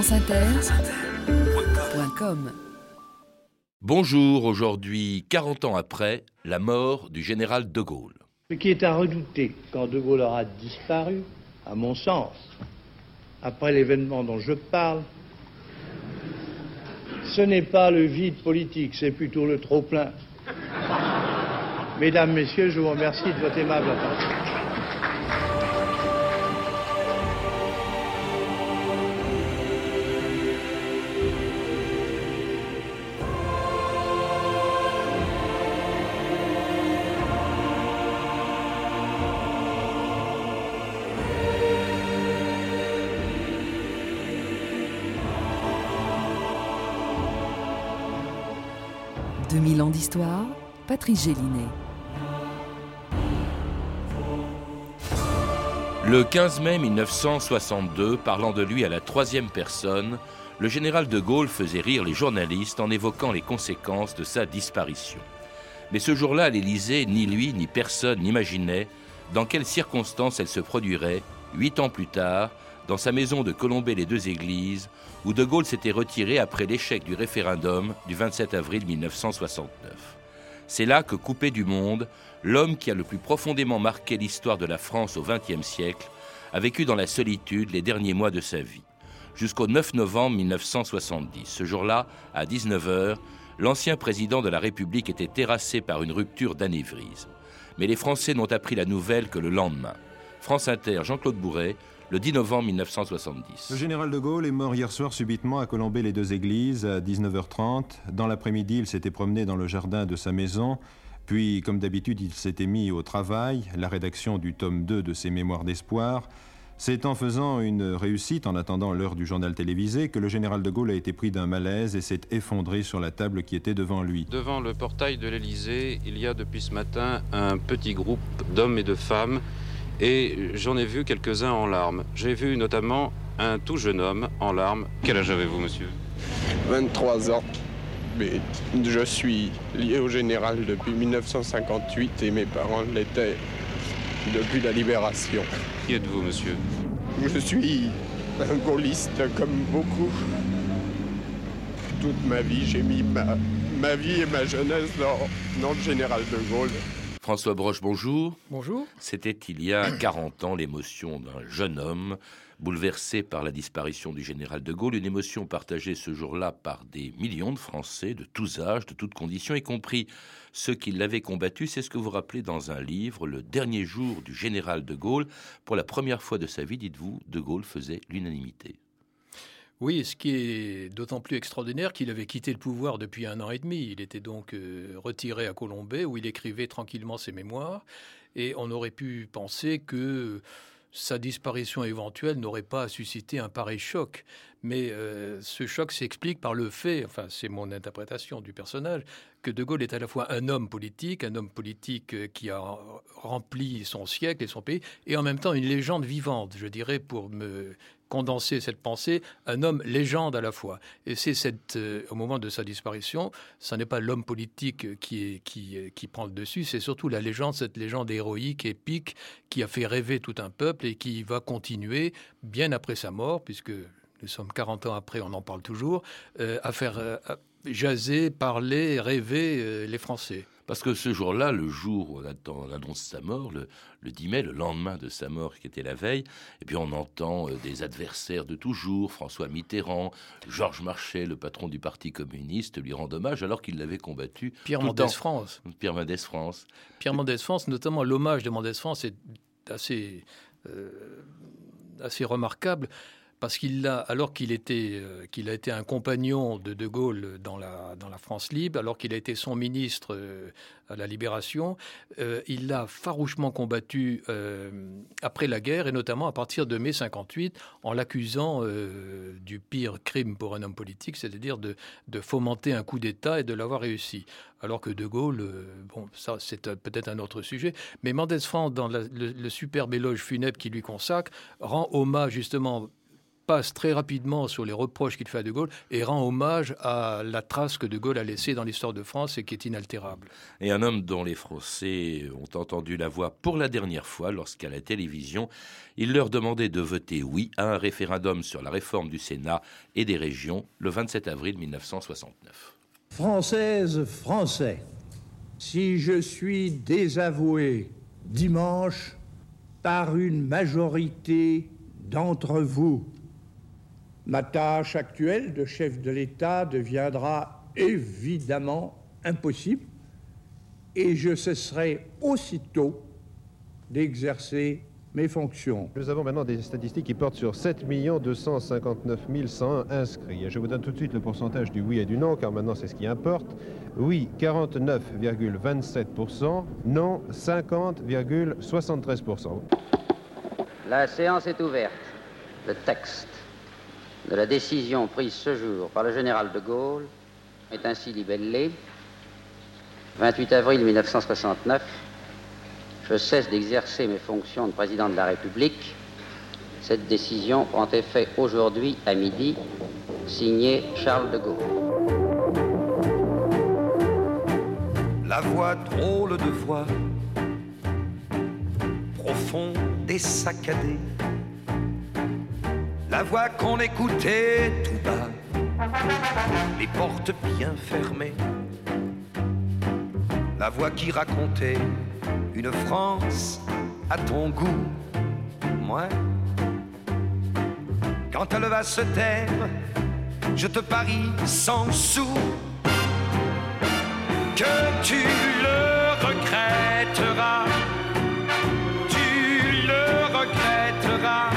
franceinter.com. Bonjour, aujourd'hui, 40 ans après, la mort du général de Gaulle. Ce qui est à redouter quand de Gaulle aura disparu, à mon sens, après l'événement dont je parle, ce n'est pas le vide politique, c'est plutôt le trop-plein. Mesdames, Messieurs, je vous remercie de votre aimable attention. « 2000 ans d'histoire », Patrice Gélinet. Le 15 mai 1962, parlant de lui à la troisième personne, le général de Gaulle faisait rire les journalistes en évoquant les conséquences de sa disparition. Mais ce jour-là, à l'Élysée, ni lui, ni personne n'imaginait dans quelles circonstances elle se produirait, 8 ans plus tard, dans sa maison de Colombey-les-Deux-Églises, où de Gaulle s'était retiré après l'échec du référendum du 27 avril 1969. C'est là que, coupé du monde, l'homme qui a le plus profondément marqué l'histoire de la France au XXe siècle a vécu dans la solitude les derniers mois de sa vie, jusqu'au 9 novembre 1970. Ce jour-là, à 19h, l'ancien président de la République était terrassé par une rupture d'anévrisme. Mais les Français n'ont appris la nouvelle que le lendemain. France Inter, Jean-Claude Bourret, le 10 novembre 1970. Le général de Gaulle est mort hier soir subitement à Colombey-les-Deux-Églises à 19h30. Dans l'après-midi, il s'était promené dans le jardin de sa maison. Puis, comme d'habitude, il s'était mis au travail, la rédaction du tome 2 de ses Mémoires d'espoir. C'est en faisant une réussite, en attendant l'heure du journal télévisé, que le général de Gaulle a été pris d'un malaise et s'est effondré sur la table qui était devant lui. Devant le portail de l'Élysée, il y a depuis ce matin un petit groupe d'hommes et de femmes. Et j'en ai vu quelques-uns en larmes. J'ai vu notamment un tout jeune homme en larmes. Quel âge avez-vous, monsieur ? 23 ans. Mais je suis lié au général depuis 1958 et mes parents l'étaient depuis la Libération. Qui êtes-vous, monsieur ? Je suis un gaulliste comme beaucoup. Toute ma vie, j'ai mis ma vie et ma jeunesse dans le général de Gaulle. François Broche, bonjour. Bonjour. C'était il y a 40 ans l'émotion d'un jeune homme bouleversé par la disparition du général de Gaulle, une émotion partagée ce jour-là par des millions de Français de tous âges, de toutes conditions, y compris ceux qui l'avaient combattu. C'est ce que vous rappelez dans un livre, Le dernier jour du général de Gaulle. Pour la première fois de sa vie, dites-vous, de Gaulle faisait l'unanimité. Oui, ce qui est d'autant plus extraordinaire qu'il avait quitté le pouvoir depuis 1 an et demi. Il était donc retiré à Colombey où il écrivait tranquillement ses mémoires. Et on aurait pu penser que sa disparition éventuelle n'aurait pas suscité un pareil choc. Mais ce choc s'explique par le fait, enfin c'est mon interprétation du personnage, que de Gaulle est à la fois un homme politique qui a rempli son siècle et son pays, et en même temps une légende vivante, je dirais, pour me condenser cette pensée, un homme légende à la fois. Et c'est au moment de sa disparition, ce n'est pas l'homme politique qui prend le dessus, c'est surtout la légende, cette légende héroïque, épique, qui a fait rêver tout un peuple et qui va continuer bien après sa mort, puisque nous sommes 40 ans après, on en parle toujours, à faire jaser, parler, rêver les Français. Parce que ce jour-là, le jour où on annonce sa mort, le 10 mai, le lendemain de sa mort qui était la veille, et puis on entend des adversaires de toujours, François Mitterrand, Georges Marchais, le patron du Parti communiste, lui rend hommage alors qu'il l'avait combattu. Pierre Mendès-France, notamment l'hommage de Mendès-France est assez remarquable. Parce qu'il a été un compagnon de Gaulle dans la France libre, alors qu'il a été son ministre à la Libération, il l'a farouchement combattu après la guerre, et notamment à partir de mai 58, en l'accusant du pire crime pour un homme politique, c'est-à-dire de fomenter un coup d'État et de l'avoir réussi. Alors que de Gaulle, ça c'est peut-être un autre sujet, mais Mendès-France, dans le superbe éloge funèbre qu'il lui consacre, rend hommage justement passe très rapidement sur les reproches qu'il fait à De Gaulle et rend hommage à la trace que De Gaulle a laissée dans l'histoire de France et qui est inaltérable. Et un homme dont les Français ont entendu la voix pour la dernière fois lorsqu'à la télévision, il leur demandait de voter oui à un référendum sur la réforme du Sénat et des régions le 27 avril 1969. Françaises, Français, si je suis désavoué dimanche par une majorité d'entre vous, ma tâche actuelle de chef de l'État deviendra évidemment impossible et je cesserai aussitôt d'exercer mes fonctions. Nous avons maintenant des statistiques qui portent sur 7 259 101 inscrits. Je vous donne tout de suite le pourcentage du oui et du non, car maintenant c'est ce qui importe. Oui, 49,27%. Non, 50,73%. La séance est ouverte. Le texte de la décision prise ce jour par le général de Gaulle est ainsi libellé. 28 avril 1969. Je cesse d'exercer mes fonctions de président de la République. Cette décision prend effet aujourd'hui à midi. Signé Charles de Gaulle. La voix drôle de voix, profonde et saccadée. La voix qu'on écoutait tout bas, les portes bien fermées. La voix qui racontait une France à ton goût, moi. Quand elle va se taire, je te parie sans sou que tu le regretteras. Tu le regretteras.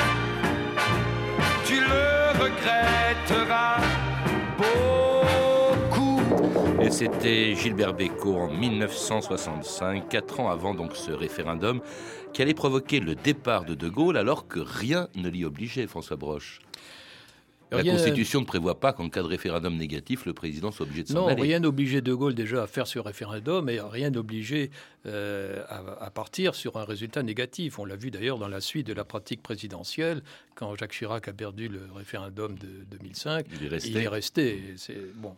Tu le regretteras. C'était Gilbert Bécaud en 1965, 4 ans avant donc ce référendum qui allait provoquer le départ de Gaulle alors que rien ne l'y obligeait, François Broche. La Constitution ne prévoit pas qu'en cas de référendum négatif, le président soit obligé de s'en aller. Non, rien n'obligeait De Gaulle déjà à faire ce référendum et rien n'obligeait à partir sur un résultat négatif. On l'a vu d'ailleurs dans la suite de la pratique présidentielle, quand Jacques Chirac a perdu le référendum de 2005. Il est resté. C'est bon.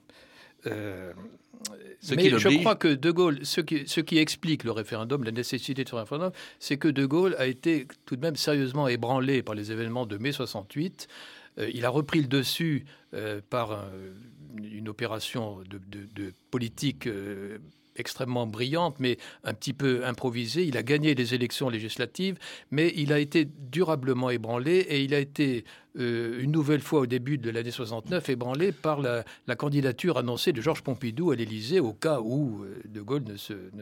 Je crois que De Gaulle, ce qui explique le référendum, la nécessité de ce référendum, c'est que De Gaulle a été tout de même sérieusement ébranlé par les événements de mai 68. Il a repris le dessus par une opération de politique extrêmement brillante, mais un petit peu improvisée. Il a gagné les élections législatives, mais il a été durablement ébranlé et il a été une nouvelle fois au début de l'année 69 ébranlé par la candidature annoncée de Georges Pompidou à l'Élysée au cas où De Gaulle ne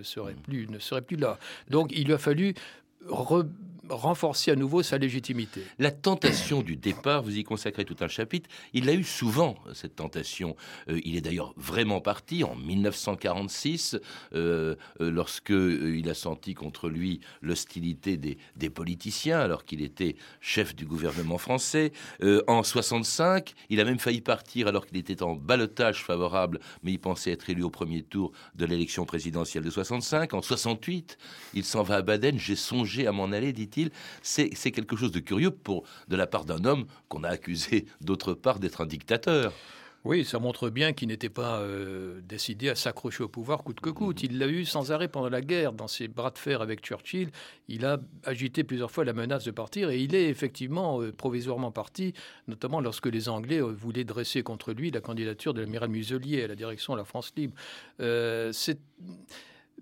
serait plus là. Donc il lui a fallu renforcer à nouveau sa légitimité. La tentation du départ, vous y consacrez tout un chapitre, il l'a eu souvent, cette tentation. Il est d'ailleurs vraiment parti en 1946, lorsque il a senti contre lui l'hostilité des politiciens, alors qu'il était chef du gouvernement français. En 65, il a même failli partir alors qu'il était en ballottage favorable, mais il pensait être élu au premier tour de l'élection présidentielle de 65. En 68, il s'en va à Baden, j'ai songé à m'en aller, dit-il. C'est quelque chose de curieux de la part d'un homme qu'on a accusé d'autre part d'être un dictateur. Oui, ça montre bien qu'il n'était pas décidé à s'accrocher au pouvoir coûte que coûte. Il l'a eu sans arrêt pendant la guerre, dans ses bras de fer avec Churchill. Il a agité plusieurs fois la menace de partir et il est effectivement provisoirement parti, notamment lorsque les Anglais voulaient dresser contre lui la candidature de l'amiral Muselier à la direction de la France libre.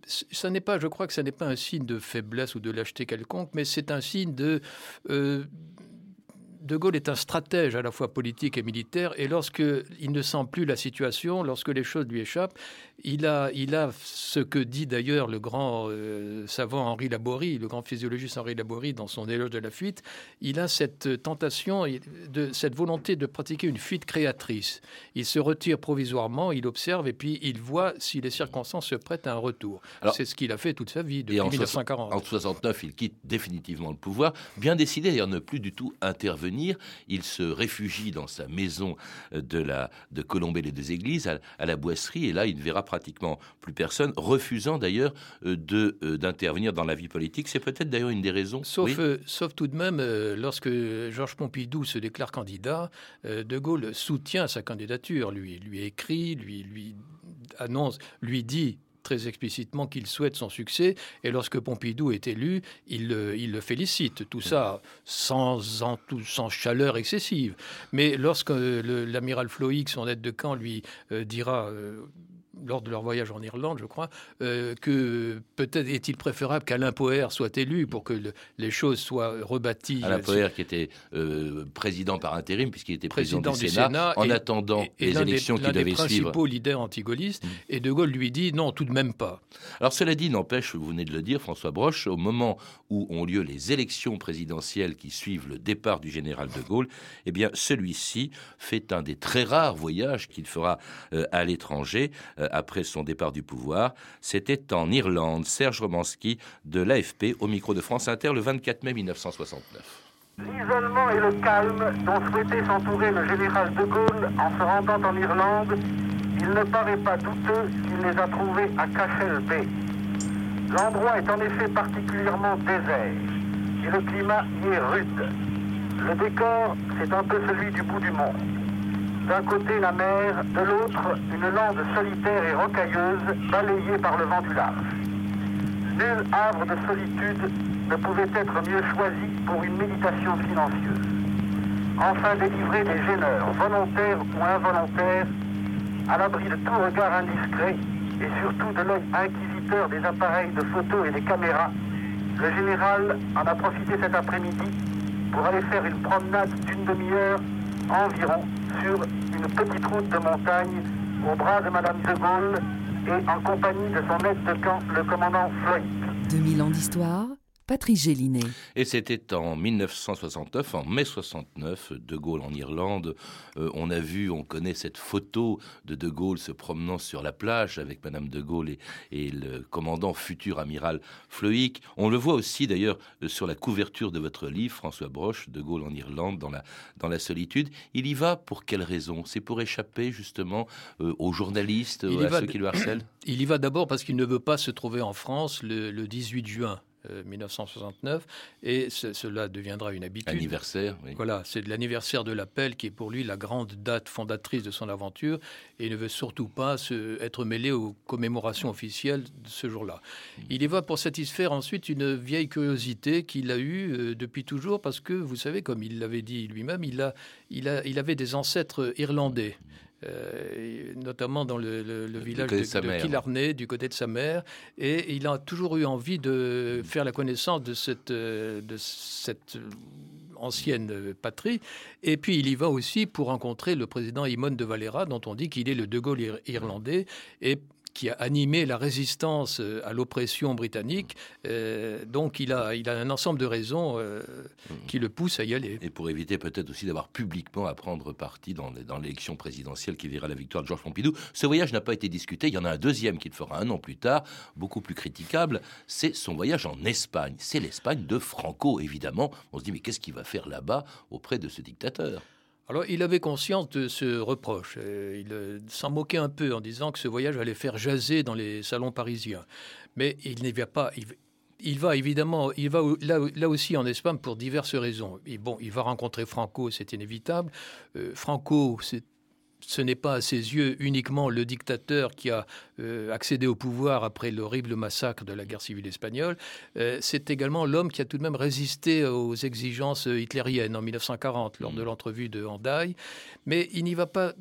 Je crois que ça n'est pas un signe de faiblesse ou de lâcheté quelconque, mais c'est un signe De Gaulle est un stratège à la fois politique et militaire, et lorsqu'il ne sent plus la situation, lorsque les choses lui échappent, il a ce que dit d'ailleurs le grand savant Henri Laborit, le grand physiologiste Henri Laborit dans son éloge de la fuite, il a cette tentation, cette volonté de pratiquer une fuite créatrice. Il se retire provisoirement, il observe et puis il voit si les circonstances se prêtent à un retour. Alors, c'est ce qu'il a fait toute sa vie depuis 1940. En 1969, il quitte définitivement le pouvoir, bien décidé d'ailleurs ne plus du tout intervenir revenir. Il se réfugie dans sa maison de Colombey-les-Deux-Églises, à la Boisserie, et là, il ne verra pratiquement plus personne, refusant d'ailleurs d'intervenir dans la vie politique. C'est peut-être d'ailleurs une des raisons. Sauf tout de même, lorsque Georges Pompidou se déclare candidat, De Gaulle soutient sa candidature, lui écrit, lui annonce, lui dit très explicitement qu'il souhaite son succès, et lorsque Pompidou est élu, il le félicite, tout ça sans chaleur excessive. Mais lorsque l'amiral Floïc, son aide de camp, lui dira... lors de leur voyage en Irlande, je crois, que peut-être est-il préférable qu'Alain Poher soit élu pour que les choses soient rebâties. Alain Poher qui était président par intérim, puisqu'il était président du Sénat, en attendant les élections qui devaient suivre. L'un des principaux leaders antigaullistes, et De Gaulle lui dit non, tout de même pas. Alors cela dit, n'empêche, vous venez de le dire, François Broche, au moment où ont lieu les élections présidentielles qui suivent le départ du général De Gaulle, eh bien celui-ci fait un des très rares voyages qu'il fera à l'étranger, après son départ du pouvoir. C'était en Irlande. Serge Romanski de l'AFP au micro de France Inter le 24 mai 1969. L'isolement et le calme dont souhaitait s'entourer le général de Gaulle en se rendant en Irlande, il ne paraît pas douteux qu'il les a trouvés à Cashel Bay. L'endroit est en effet particulièrement désert et le climat y est rude. Le décor, c'est un peu celui du bout du monde. D'un côté la mer, de l'autre une lande solitaire et rocailleuse balayée par le vent du large. Nul havre de solitude ne pouvait être mieux choisi pour une méditation silencieuse. Enfin délivré des gêneurs, volontaires ou involontaires, à l'abri de tout regard indiscret et surtout de l'œil inquisiteur des appareils de photos et des caméras, le général en a profité cet après-midi pour aller faire une promenade d'une demi-heure environ sur une petite route de montagne au bras de Madame de Gaulle et en compagnie de son aide de camp, le commandant Floïc. 2000 ans d'histoire, Patrice Gélinet. Et c'était en 1969, en mai 69, De Gaulle en Irlande. On connaît cette photo de De Gaulle se promenant sur la plage avec Madame De Gaulle et le commandant futur amiral Flohic. On le voit aussi d'ailleurs sur la couverture de votre livre, François Broche, De Gaulle en Irlande, dans la solitude. Il y va pour quelle raison ? C'est pour échapper justement aux journalistes, à ceux qui le harcèlent ? Il y va d'abord parce qu'il ne veut pas se trouver en France le 18 juin. 1969, et cela deviendra une habitude. Anniversaire, oui. Voilà, c'est l'anniversaire de l'appel qui est pour lui la grande date fondatrice de son aventure, et il ne veut surtout pas être mêlé aux commémorations officielles de ce jour-là. Il y va pour satisfaire ensuite une vieille curiosité qu'il a eue depuis toujours, parce que, vous savez, comme il l'avait dit lui-même, il avait des ancêtres irlandais. Notamment dans le village de Killarney, du côté de sa mère, et il a toujours eu envie de faire la connaissance de cette ancienne patrie. Et puis il y va aussi pour rencontrer le président Eamon de Valera, dont on dit qu'il est le De Gaulle irlandais, et qui a animé la résistance à l'oppression britannique. Donc il a un ensemble de raisons qui le poussent à y aller. Et pour éviter peut-être aussi d'avoir publiquement à prendre parti dans l'élection présidentielle qui verra la victoire de Georges Pompidou. Ce voyage n'a pas été discuté. Il y en a un deuxième qu'il fera un an plus tard, beaucoup plus critiquable. C'est son voyage en Espagne. C'est l'Espagne de Franco, évidemment. On se dit, mais qu'est-ce qu'il va faire là-bas auprès de ce dictateur ? Alors, il avait conscience de ce reproche. Il s'en moquait un peu en disant que ce voyage allait faire jaser dans les salons parisiens. Mais il n'y va pas. Il va aussi en Espagne pour diverses raisons. Et bon, il va rencontrer Franco, c'est inévitable. Franco, ce n'est pas à ses yeux uniquement le dictateur qui a accédé au pouvoir après l'horrible massacre de la guerre civile espagnole. C'est également l'homme qui a tout de même résisté aux exigences hitlériennes en 1940 lors de l'entrevue de Handai. Mais il n'y va pas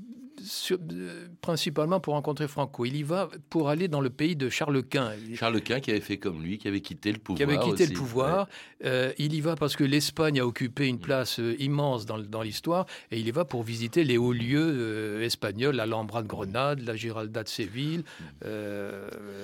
principalement pour rencontrer Franco. Il y va pour aller dans le pays de Charles Quint. Charles Quint qui avait fait comme lui, qui avait quitté le pouvoir. Ouais. Il y va parce que l'Espagne a occupé une place immense dans l'histoire, et il y va pour visiter les hauts lieux espagnols, l'Alhambra de Grenade, la Giralda de Séville,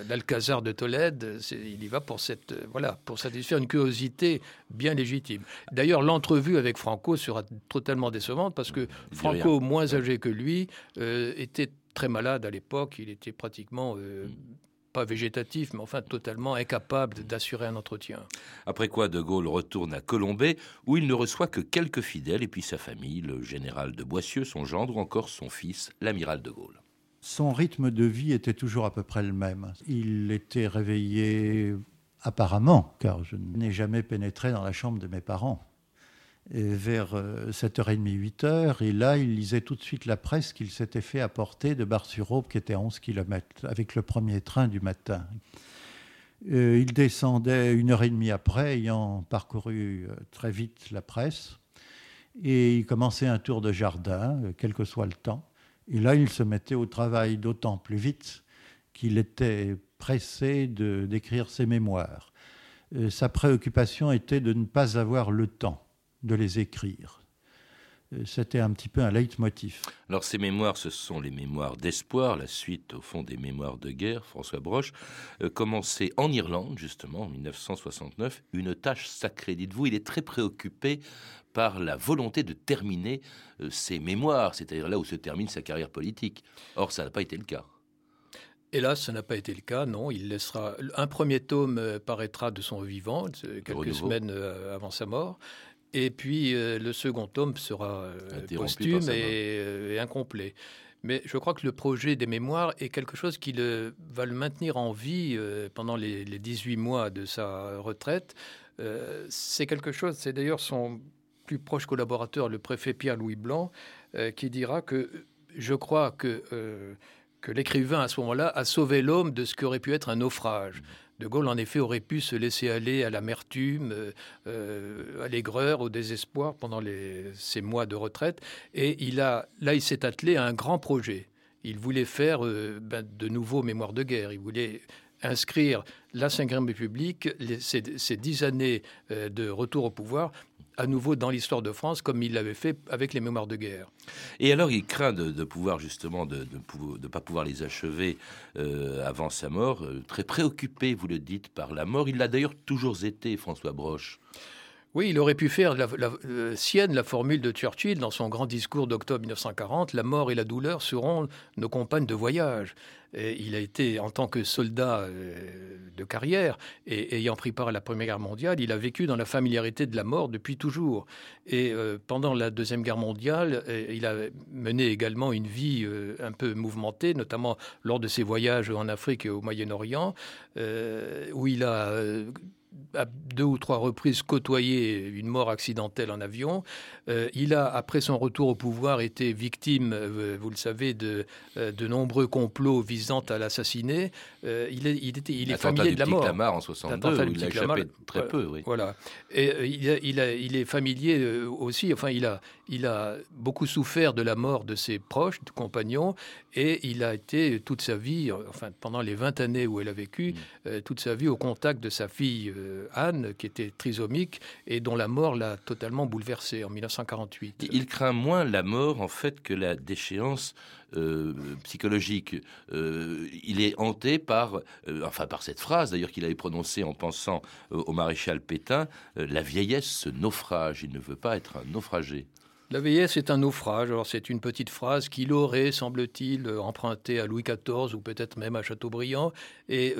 l'Alcazar de Tolède. Il y va pour satisfaire une curiosité bien légitime. D'ailleurs, l'entrevue avec Franco sera totalement décevante parce que Franco, moins âgé que lui, était très malade à l'époque. Il était pratiquement pas végétatif, mais enfin totalement incapable d'assurer un entretien. Après quoi, De Gaulle retourne à Colombey, où il ne reçoit que quelques fidèles, et puis sa famille, le général de Boissieu, son gendre, ou encore son fils, l'amiral De Gaulle. Son rythme de vie était toujours à peu près le même. Il était réveillé apparemment, car je n'ai jamais pénétré dans la chambre de mes parents, et vers 7h30, 8h, et là, il lisait tout de suite la presse qu'il s'était fait apporter de Bar-sur-Aube, qui était à 11 km, avec le premier train du matin. Il descendait 1h30 après, ayant parcouru très vite la presse, et il commençait un tour de jardin, quel que soit le temps. Et là, il se mettait au travail d'autant plus vite qu'il était pressé d'écrire ses mémoires. Sa préoccupation était de ne pas avoir le temps de les écrire. C'était un petit peu un leitmotiv. Alors ces mémoires, ce sont les mémoires d'espoir, la suite au fond des mémoires de guerre, François Broche, commencé en Irlande justement en 1969, une tâche sacrée. Dites-vous, il est très préoccupé par la volonté de terminer ses mémoires, c'est-à-dire là où se termine sa carrière politique. Or ça n'a pas été le cas. Hélas, ça n'a pas été le cas, non. Il laissera... Un premier tome paraîtra de son vivant, quelques semaines avant sa mort. Et puis, le second tome sera posthume et incomplet. Mais je crois que le projet des mémoires est quelque chose qui va le maintenir en vie pendant les 18 mois de sa retraite. C'est quelque chose, c'est d'ailleurs son plus proche collaborateur, le préfet Pierre-Louis Blanc, qui dira que je crois que l'écrivain, à ce moment-là, a sauvé l'homme de ce qu'aurait pu être un naufrage. De Gaulle, en effet, aurait pu se laisser aller à l'amertume, à l'aigreur, au désespoir pendant ces mois de retraite. Et il s'est attelé à un grand projet. Il voulait faire de nouveaux mémoires de guerre. Il voulait inscrire la Ve République, ces 10 années de retour au pouvoir, à nouveau dans l'histoire de France, comme il l'avait fait avec les mémoires de guerre. Et alors, il craint de ne pas pouvoir les achever avant sa mort. Très préoccupé, vous le dites, par la mort. Il l'a d'ailleurs toujours été, François Broche. Oui, il aurait pu faire sienne la formule de Churchill dans son grand discours d'octobre 1940. La mort et la douleur seront nos compagnes de voyage. Et il a été, en tant que soldat de carrière et ayant pris part à la Première Guerre mondiale, il a vécu dans la familiarité de la mort depuis toujours. Et pendant la Deuxième Guerre mondiale, il a mené également une vie un peu mouvementée, notamment lors de ses voyages en Afrique et au Moyen-Orient, où il a... à 2 ou 3 reprises côtoyé une mort accidentelle en avion. Il a, après son retour au pouvoir, été victime, vous le savez, de nombreux complots visant à l'assassiner. Il est familier de la mort. L'attentat du Petit Clamart en 1962, où il a échappé très peu. Oui. Voilà. Et il est familier aussi. Enfin, il a beaucoup souffert de la mort de ses proches, de compagnons, et il a été toute sa vie, enfin pendant les 20 années où elle a vécu, toute sa vie au contact de sa fille. Anne, qui était trisomique et dont la mort l'a totalement bouleversé en 1948. Il craint moins la mort, en fait, que la déchéance psychologique. Il est hanté par cette phrase, d'ailleurs, qu'il avait prononcée en pensant au maréchal Pétain, la vieillesse, ce naufrage. Il ne veut pas être un naufragé. La vieillesse est un naufrage. Alors, c'est une petite phrase qu'il aurait, semble-t-il, empruntée à Louis XIV ou peut-être même à Chateaubriand et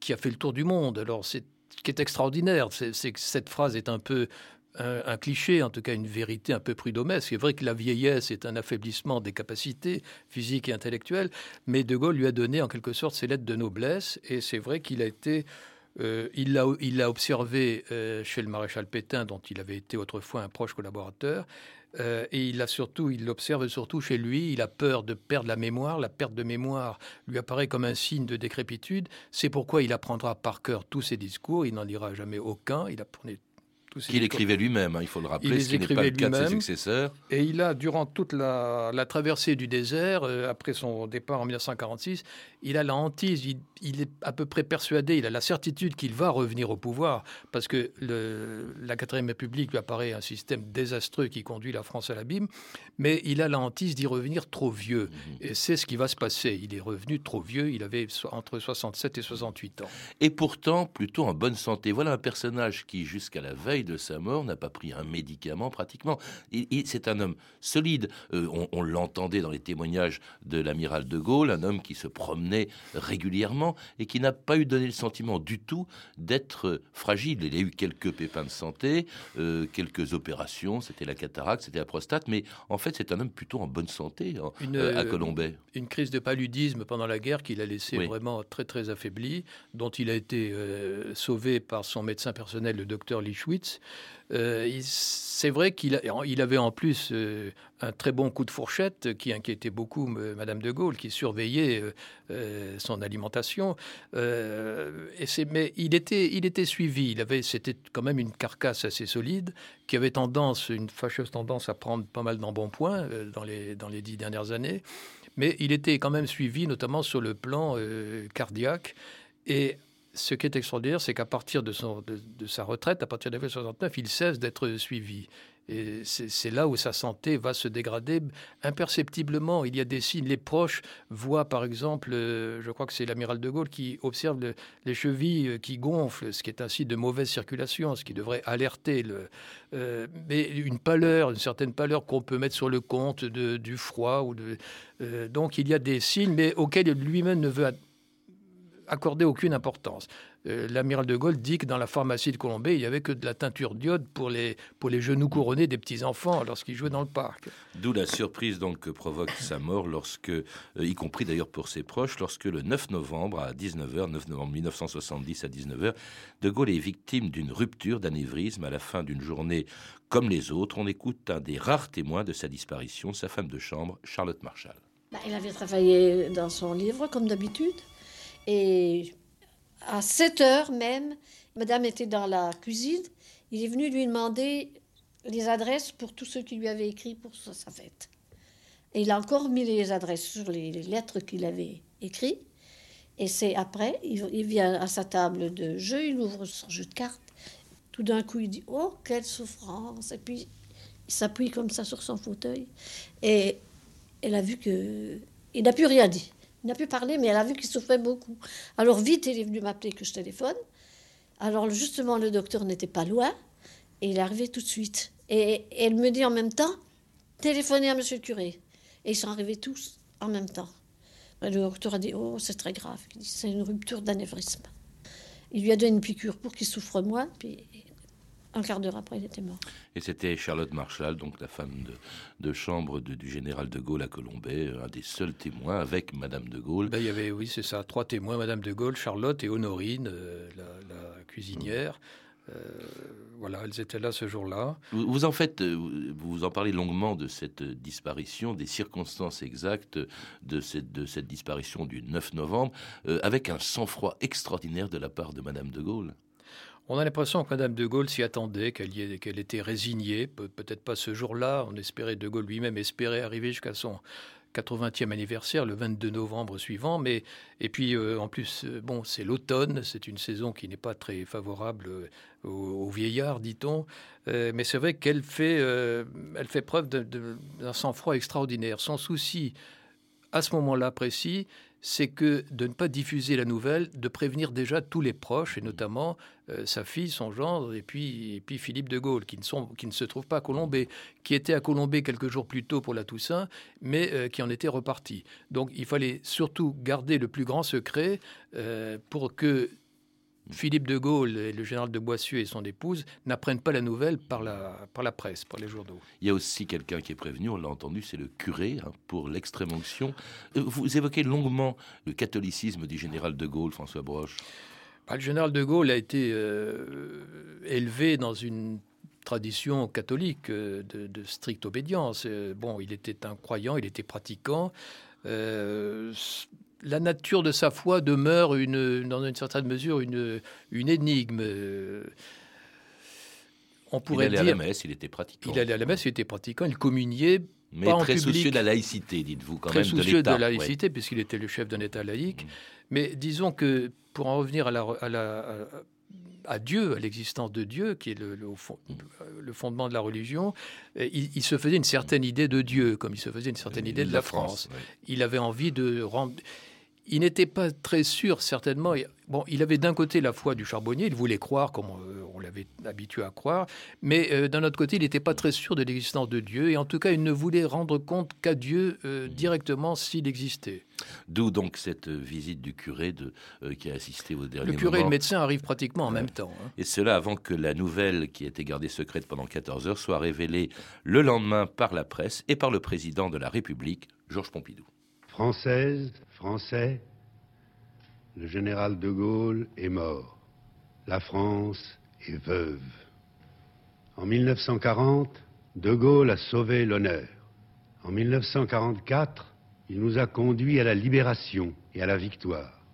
qui a fait le tour du monde. Alors, ce qui est extraordinaire, c'est que cette phrase est un peu un cliché, en tout cas une vérité un peu prud'homesque. C'est vrai que la vieillesse est un affaiblissement des capacités physiques et intellectuelles, mais De Gaulle lui a donné en quelque sorte ses lettres de noblesse, et c'est vrai qu'il a été... il l'a observé chez le maréchal Pétain, dont il avait été autrefois un proche collaborateur, et il l'observe surtout chez lui. Il a peur de perdre la mémoire. La perte de mémoire lui apparaît comme un signe de décrépitude. C'est pourquoi il apprendra par cœur tous ses discours. Il n'en lira jamais aucun. Il apprenait tous ses discours. Qu'il écrivait lui-même, il faut le rappeler, ce qui n'est pas le cas de ses successeurs. Et il a, durant toute la traversée du désert, après son départ en 1946, il a la hantise, il est à peu près persuadé, il a la certitude qu'il va revenir au pouvoir, parce que la 4ème République lui apparaît un système désastreux qui conduit la France à l'abîme, mais il a la hantise d'y revenir trop vieux. Et c'est ce qui va se passer. Il est revenu trop vieux, il avait entre 67 et 68 ans. Et pourtant, plutôt en bonne santé. Voilà un personnage qui, jusqu'à la veille veille de sa mort, n'a pas pris un médicament pratiquement. Et c'est un homme solide. On l'entendait dans les témoignages de l'amiral de Gaulle, un homme qui se promenait régulièrement et qui n'a pas eu donné le sentiment du tout d'être fragile. Il a eu quelques pépins de santé, quelques opérations, c'était la cataracte, c'était la prostate, mais en fait c'est un homme plutôt en bonne santé à Colombey. Une crise de paludisme pendant la guerre qui l'a laissé vraiment très très affaibli, dont il a été sauvé par son médecin personnel, le docteur Lischwitz. C'est vrai qu'il avait en plus un très bon coup de fourchette qui inquiétait beaucoup Madame de Gaulle, qui surveillait son alimentation. Mais il était suivi. C'était quand même une carcasse assez solide qui avait une fâcheuse tendance à prendre pas mal d'embonpoint dans les 10 dernières années. Mais il était quand même suivi, notamment sur le plan cardiaque. Et ce qui est extraordinaire, c'est qu'à partir de sa retraite, à partir de 1969, il cesse d'être suivi. Et c'est là où sa santé va se dégrader imperceptiblement. Il y a des signes. Les proches voient, par exemple, je crois que c'est l'amiral de Gaulle qui observe les chevilles qui gonflent, ce qui est un signe de mauvaise circulation, ce qui devrait alerter. Mais une certaine pâleur qu'on peut mettre sur le compte du froid. Donc il y a des signes, mais auxquels lui-même ne veut accorder aucune importance. L'amiral de Gaulle dit que dans la pharmacie de Colombey, il n'y avait que de la teinture d'iode pour les genoux couronnés des petits-enfants lorsqu'ils jouaient dans le parc. D'où la surprise donc que provoque sa mort, y compris d'ailleurs pour ses proches, lorsque le 9 novembre à 19h, 9 novembre 1970 à 19h, de Gaulle est victime d'une rupture, d'un anévrisme à la fin d'une journée comme les autres. On écoute un des rares témoins de sa disparition, sa femme de chambre, Charlotte Marchal. Il avait travaillé dans son livre comme d'habitude. Et à 7 heures même, madame était dans la cuisine. Il est venu lui demander les adresses pour tous ceux qui lui avaient écrit pour sa fête. Et il a encore mis les adresses sur les lettres qu'il avait écrites. Et c'est après, il vient à sa table de jeu, il ouvre son jeu de cartes. Tout d'un coup, il dit « Oh, quelle souffrance !» Et puis, il s'appuie comme ça sur son fauteuil. Et elle a vu qu'il n'a plus rien dit. Il n'a pu parler, mais elle a vu qu'il souffrait beaucoup. Alors vite, il est venu m'appeler que je téléphone. Alors justement, le docteur n'était pas loin et il est arrivé tout de suite. Et elle me dit en même temps, téléphonez à monsieur le curé. Et ils sont arrivés tous en même temps. Le docteur a dit, oh, c'est très grave. Il dit, c'est une rupture d'anévrisme. Il lui a donné une piqûre pour qu'il souffre moins, puis... Un quart d'heure après, il était mort. Et c'était Charlotte Marchal, donc la femme de chambre du général de Gaulle à Colombey, un des seuls témoins avec Madame de Gaulle. Il y avait, 3 témoins, Madame de Gaulle, Charlotte et Honorine, la cuisinière. Elles étaient là ce jour-là. Vous en parlez longuement de cette disparition, des circonstances exactes de cette disparition du 9 novembre, avec un sang-froid extraordinaire de la part de Madame de Gaulle. On a l'impression que Madame de Gaulle s'y attendait, qu'elle était résignée, peut-être pas ce jour-là. De Gaulle lui-même espérait arriver jusqu'à son 80e anniversaire, le 22 novembre suivant. Et puis, c'est l'automne, c'est une saison qui n'est pas très favorable aux vieillards, dit-on. Mais c'est vrai qu'elle fait preuve d'un sang-froid extraordinaire. Son souci, à ce moment-là précis, c'est que de ne pas diffuser la nouvelle, de prévenir déjà tous les proches, et notamment sa fille, son gendre, et puis Philippe de Gaulle, qui ne se trouve pas à Colombey, qui était à Colombey quelques jours plus tôt pour la Toussaint, mais qui en était reparti. Donc il fallait surtout garder le plus grand secret pour que Philippe de Gaulle et le général de Boissieu et son épouse n'apprennent pas la nouvelle par la presse, par les journaux. Il y a aussi quelqu'un qui est prévenu, on l'a entendu, c'est le curé pour l'extrême-onction. Vous évoquez longuement le catholicisme du général de Gaulle, François Broche. Le général de Gaulle a été élevé dans une tradition catholique de stricte obédience. Il était un croyant, il était pratiquant. La nature de sa foi demeure dans une certaine mesure une énigme. On pourrait dire. Il allait à la messe, il était pratiquant. Il communiait. Mais pas très soucieux de la laïcité, dites-vous, quand même, de l'État. Très soucieux de la laïcité, puisqu'il était le chef d'un État laïque. Mais disons que, pour en revenir à Dieu, à l'existence de Dieu, qui est le fondement de la religion, il se faisait une certaine idée de Dieu, comme il se faisait une certaine idée de la France. Il avait envie de rendre... Il n'était pas très sûr, certainement. Bon, il avait d'un côté la foi du charbonnier, il voulait croire comme on l'avait habitué à croire, mais d'un autre côté, il n'était pas très sûr de l'existence de Dieu, et en tout cas, il ne voulait rendre compte qu'à Dieu directement s'il existait. D'où donc cette visite du curé qui a assisté au dernier moment. Le curé et le médecin arrivent pratiquement en même temps. Hein. Et cela avant que la nouvelle qui a été gardée secrète pendant 14 heures soit révélée le lendemain par la presse et par le président de la République, Georges Pompidou. Française, Français, le général de Gaulle est mort. La France est veuve. En 1940, de Gaulle a sauvé l'honneur. En 1944, il nous a conduits à la libération et à la victoire.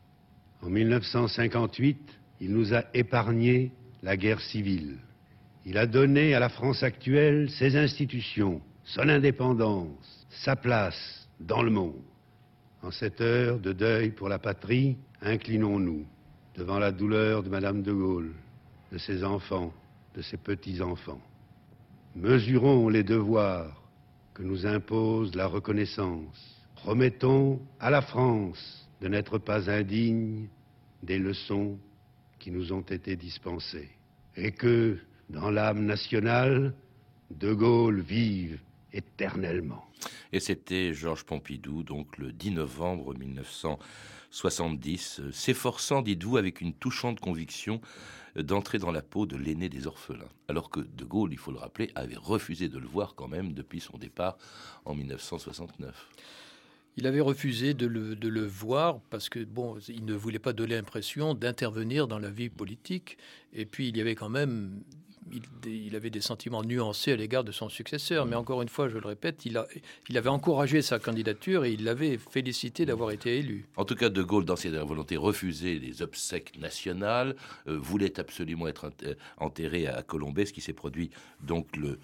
En 1958, il nous a épargné la guerre civile. Il a donné à la France actuelle ses institutions, son indépendance, sa place dans le monde. En cette heure de deuil pour la patrie, inclinons-nous devant la douleur de Madame de Gaulle, de ses enfants, de ses petits-enfants. Mesurons les devoirs que nous impose la reconnaissance. Promettons à la France de n'être pas indigne des leçons qui nous ont été dispensées. Et que, dans l'âme nationale, de Gaulle vive éternellement. Et c'était Georges Pompidou, donc le 10 novembre 1970, s'efforçant, dites-vous, avec une touchante conviction, d'entrer dans la peau de l'aîné des orphelins. Alors que De Gaulle, il faut le rappeler, avait refusé de le voir quand même depuis son départ en 1969. Il avait refusé de le voir parce que, bon, il ne voulait pas donner l'impression d'intervenir dans la vie politique. Et puis, il y avait quand même... Il avait des sentiments nuancés à l'égard de son successeur. Mais encore une fois, je le répète, il avait encouragé sa candidature et il l'avait félicité d'avoir été élu. En tout cas, De Gaulle, dans ses dernières volontés, refusait les obsèques nationales, voulait absolument être enterré à Colombey, ce qui s'est produit donc le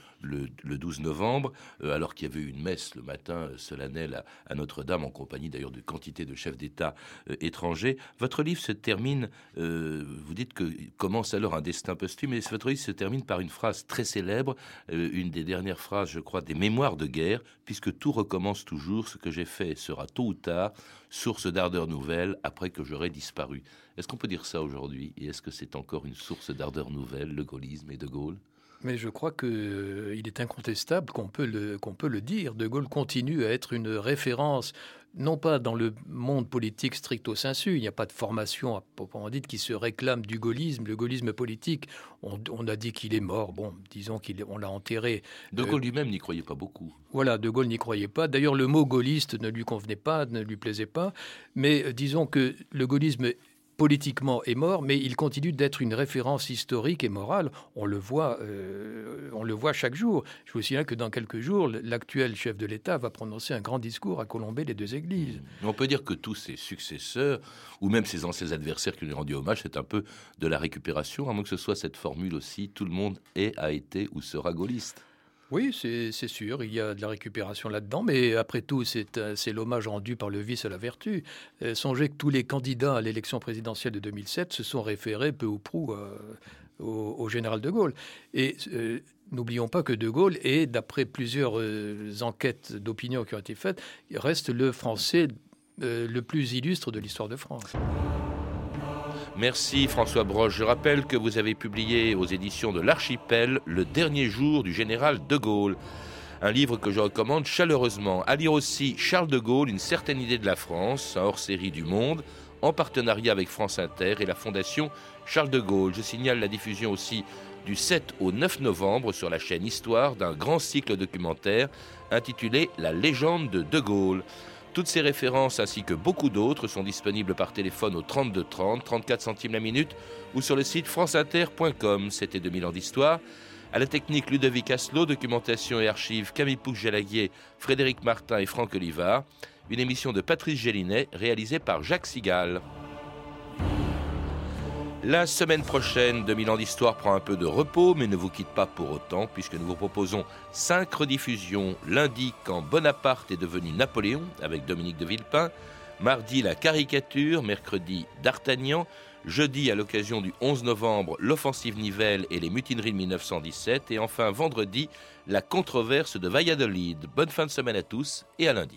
12 novembre, alors qu'il y avait eu une messe le matin solennelle à Notre-Dame, en compagnie d'ailleurs de quantité de chefs d'État étrangers. Votre livre se termine, vous dites que commence alors un destin posthume, et votre livre se termine par une phrase très célèbre, une des dernières phrases, je crois, des Mémoires de guerre, puisque tout recommence toujours, ce que j'ai fait sera tôt ou tard source d'ardeur nouvelle après que j'aurai disparu. Est-ce qu'on peut dire ça aujourd'hui ? Et est-ce que c'est encore une source d'ardeur nouvelle, le gaullisme et De Gaulle ? Mais je crois qu'il est incontestable qu'on peut le dire. De Gaulle continue à être une référence, non pas dans le monde politique stricto sensu. Il n'y a pas de formation, à proprement dite, qui se réclame du gaullisme. Le gaullisme politique, on a dit qu'il est mort. Bon, disons qu'on l'a enterré. De Gaulle lui-même n'y croyait pas beaucoup. Voilà, De Gaulle n'y croyait pas. D'ailleurs, le mot gaulliste ne lui convenait pas, ne lui plaisait pas. Mais disons que le gaullisme... politiquement est mort, mais il continue d'être une référence historique et morale. On le voit chaque jour. Je vous signale que dans quelques jours, l'actuel chef de l'État va prononcer un grand discours à Colombey-les-Deux-Églises. On peut dire que tous ses successeurs, ou même ses anciens adversaires qui lui ont rendu hommage, c'est un peu de la récupération, à moins que ce soit cette formule aussi, tout le monde est, a été ou sera gaulliste. Oui, c'est sûr, il y a de la récupération là-dedans, mais après tout, c'est l'hommage rendu par le vice à la vertu. Songez que tous les candidats à l'élection présidentielle de 2007 se sont référés peu ou prou au général de Gaulle. Et n'oublions pas que De Gaulle est, d'après plusieurs enquêtes d'opinion qui ont été faites, reste le Français le plus illustre de l'histoire de France. Merci François Broche. Je rappelle que vous avez publié aux éditions de l'Archipel Le dernier jour du général de Gaulle, un livre que je recommande chaleureusement. À lire aussi Charles de Gaulle, une certaine idée de la France, un hors-série du Monde, en partenariat avec France Inter et la Fondation Charles de Gaulle. Je signale la diffusion aussi du 7 au 9 novembre sur la chaîne Histoire d'un grand cycle documentaire intitulé La légende de De Gaulle. Toutes ces références ainsi que beaucoup d'autres sont disponibles par téléphone au 32 30, 34 centimes la minute, ou sur le site franceinter.com. C'était 2000 ans d'histoire. À la technique, Ludovic Asselot, documentation et archives, Camille Pouch-Jalaguier, Frédéric Martin et Franck Olivard. Une émission de Patrice Gélinet, réalisée par Jacques Sigal. La semaine prochaine, 2000 ans d'histoire prend un peu de repos, mais ne vous quitte pas pour autant, puisque nous vous proposons 5 rediffusions. Lundi, quand Bonaparte est devenu Napoléon, avec Dominique de Villepin. Mardi, la caricature. Mercredi, D'Artagnan. Jeudi, à l'occasion du 11 novembre, l'offensive Nivelle et les mutineries de 1917. Et enfin, vendredi, la controverse de Valladolid. Bonne fin de semaine à tous et à lundi.